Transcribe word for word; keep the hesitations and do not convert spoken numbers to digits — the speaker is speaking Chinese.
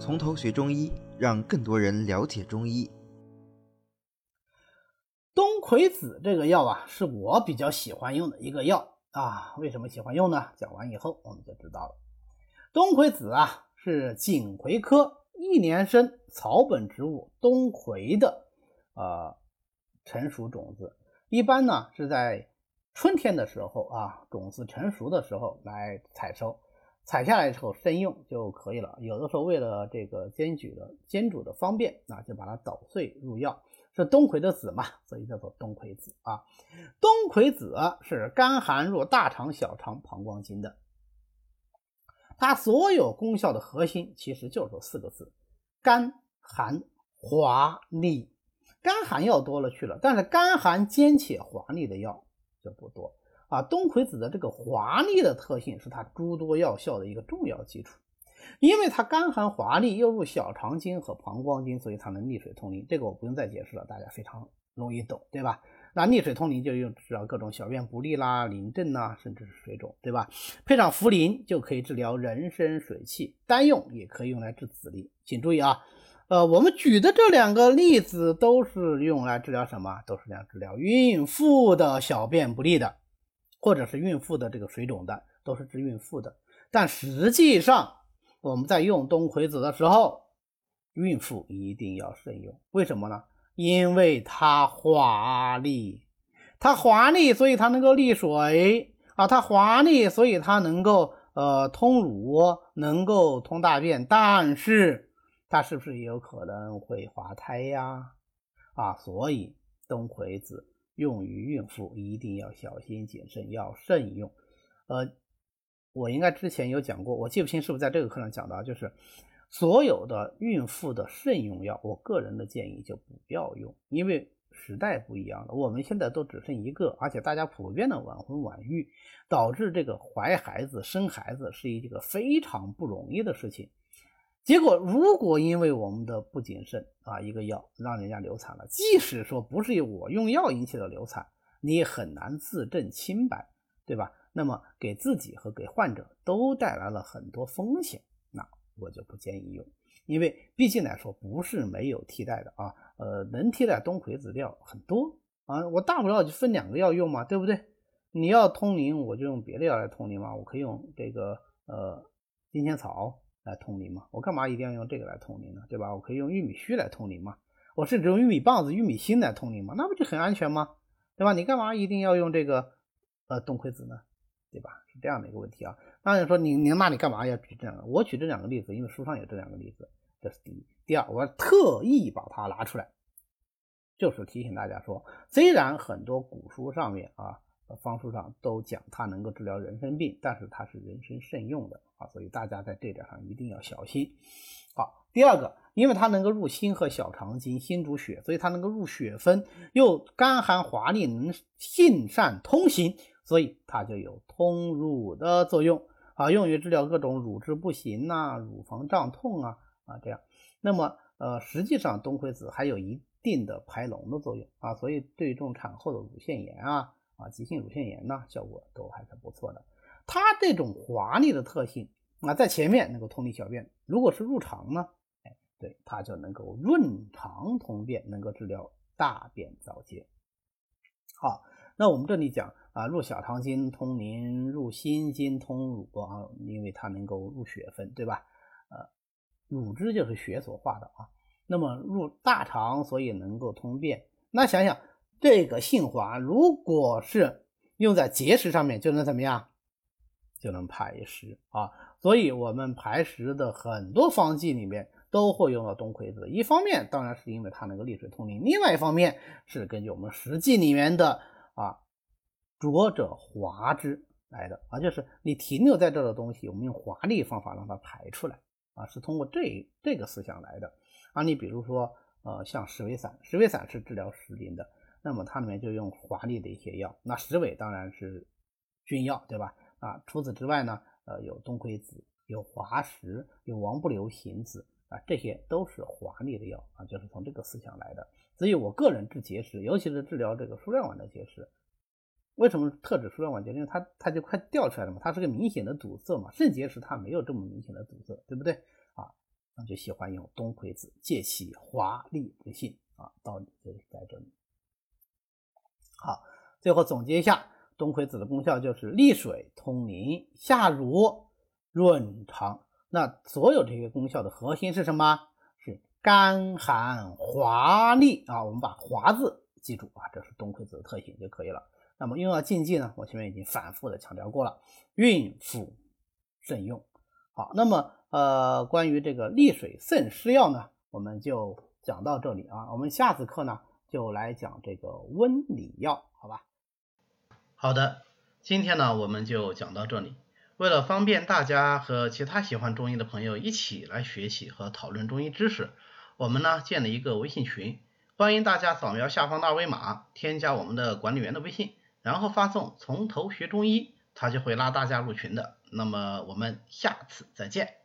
从头学中医，让更多人了解中医。冬葵子这个药啊，是我比较喜欢用的一个药啊。为什么喜欢用呢？讲完以后我们就知道了。冬葵子啊，是锦葵科一年生草本植物冬葵的呃成熟种子。一般呢是在春天的时候啊，种子成熟的时候来采收，采下来之后生用就可以了。有的时候为了这个煎煮的煎煮的方便啊，就把它捣碎入药。是冬葵的籽嘛，所以叫做冬葵子啊。冬葵子是甘寒入大肠、小肠、膀胱经的。它所有功效的核心其实就是四个字：甘寒滑腻。甘寒药多了去了，但是甘寒兼且滑腻的药就不多啊。冬葵子的这个滑腻的特性是它诸多药效的一个重要基础，因为它甘寒滑腻，又入小肠经和膀胱经，所以它能利水通淋。这个我不用再解释了，大家非常容易懂，对吧？那利水通淋就用治疗各种小便不利啦、淋症啦，甚至是水肿，对吧？配上茯苓就可以治疗人参水气，单用也可以用来治子痢。请注意啊，呃，我们举的这两个例子都是用来治疗什么？都是用来治疗孕妇的小便不利的，或者是孕妇的这个水肿的，都是治孕妇的。但实际上，我们在用冬葵子的时候，孕妇一定要慎用。为什么呢？因为它滑腻，它滑腻，所以它能够利水啊，它滑腻，所以它能够呃通乳，能够通大便，但是。它是不是也有可能会滑胎呀？啊，所以冬葵子用于孕妇一定要小心谨慎，要慎用。呃，我应该之前有讲过，我记不清是不是在这个课上讲到，就是所有的孕妇的慎用药，我个人的建议就不要用，因为时代不一样了，我们现在都只剩一个，而且大家普遍的晚婚晚育，导致这个怀孩子、生孩子是一个非常不容易的事情。结果如果因为我们的不谨慎啊，一个药让人家流产了，即使说不是我用药引起的流产，你也很难自证清白，对吧？那么给自己和给患者都带来了很多风险，那我就不建议用。因为毕竟来说不是没有替代的啊，呃，能替代冬葵子料很多啊，我大不了就分两个药用嘛，对不对？你要通灵我就用别的药来通灵嘛，我可以用这个呃金钱草来通淋嘛，我干嘛一定要用这个来通淋呢？对吧？我可以用玉米须来通淋嘛，我甚至用玉米棒子、玉米芯来通淋嘛，那不就很安全吗？对吧？你干嘛一定要用这个呃冬葵子呢？对吧？是这样的一个问题啊。当然说你你那你干嘛要举这两个？我举这两个例子，因为书上有这两个例子，这是第一。第二，我特意把它拿出来，就是提醒大家说，虽然很多古书上面啊。方书上都讲它能够治疗人参病，但是它是人参慎用的啊，所以大家在这点上一定要小心。好，第二个，因为它能够入心和小肠经，心主血，所以它能够入血分，又甘寒滑腻，能性善通行，所以它就有通乳的作用啊，用于治疗各种乳汁不行啊、乳房胀痛啊啊这样。那么呃，实际上冬葵子还有一定的排脓的作用啊，所以对重产后的乳腺炎啊。啊，急性乳腺炎呢，效果都还是不错的。它这种滑腻的特性，啊，在前面能够通利小便，如果是入肠呢，哎，对，它就能够润肠通便，能够治疗大便燥结。好，那我们这里讲啊，入小肠经通淋，入心经通乳啊，因为它能够入血分，对吧？呃，乳汁就是血所化的啊。那么入大肠，所以能够通便。那想想。这个性滑如果是用在结石上面，就能怎么样？就能排石啊。所以我们排石的很多方剂里面都会用到冬葵子，一方面当然是因为它能够利水通淋，另外一方面是根据我们实际里面的啊浊者滑之来的啊，就是你停留在这的东西，我们用滑力方法让它排出来啊，是通过这这个思想来的啊。你比如说呃，像石韦散，石韦散是治疗石林的。那么它里面就用滑腻的一些药，那石韦当然是君药，对吧？啊，除此之外呢，呃，有冬葵子，有滑石，有王不留行子啊，这些都是滑腻的药啊，就是从这个思想来的。所以我个人治结石，尤其是治疗这个输卵管的结石，为什么特指输卵管结石？因为它它就快掉出来了嘛，它是个明显的堵塞嘛，肾结石它没有这么明显的堵塞，对不对？啊，那就喜欢用东魁子，借其华丽不信啊，道理就在这里。好，最后总结一下，东魁子的功效就是利水通淋，下乳润肠。那所有这些功效的核心是什么？是甘寒华丽啊，我们把华字记住啊，这是东魁子的特性就可以了。那么用药禁忌呢，我前面已经反复的强调过了，孕妇慎用。好，那么呃，关于这个利水渗湿药呢，我们就讲到这里啊，我们下次课呢就来讲这个温里药，好吧？好的，今天呢我们就讲到这里。为了方便大家和其他喜欢中医的朋友一起来学习和讨论中医知识，我们呢建了一个微信群，欢迎大家扫描下方二维码，添加我们的管理员的微信，然后发送从头学中医，他就会拉大家入群的。那么我们下次再见。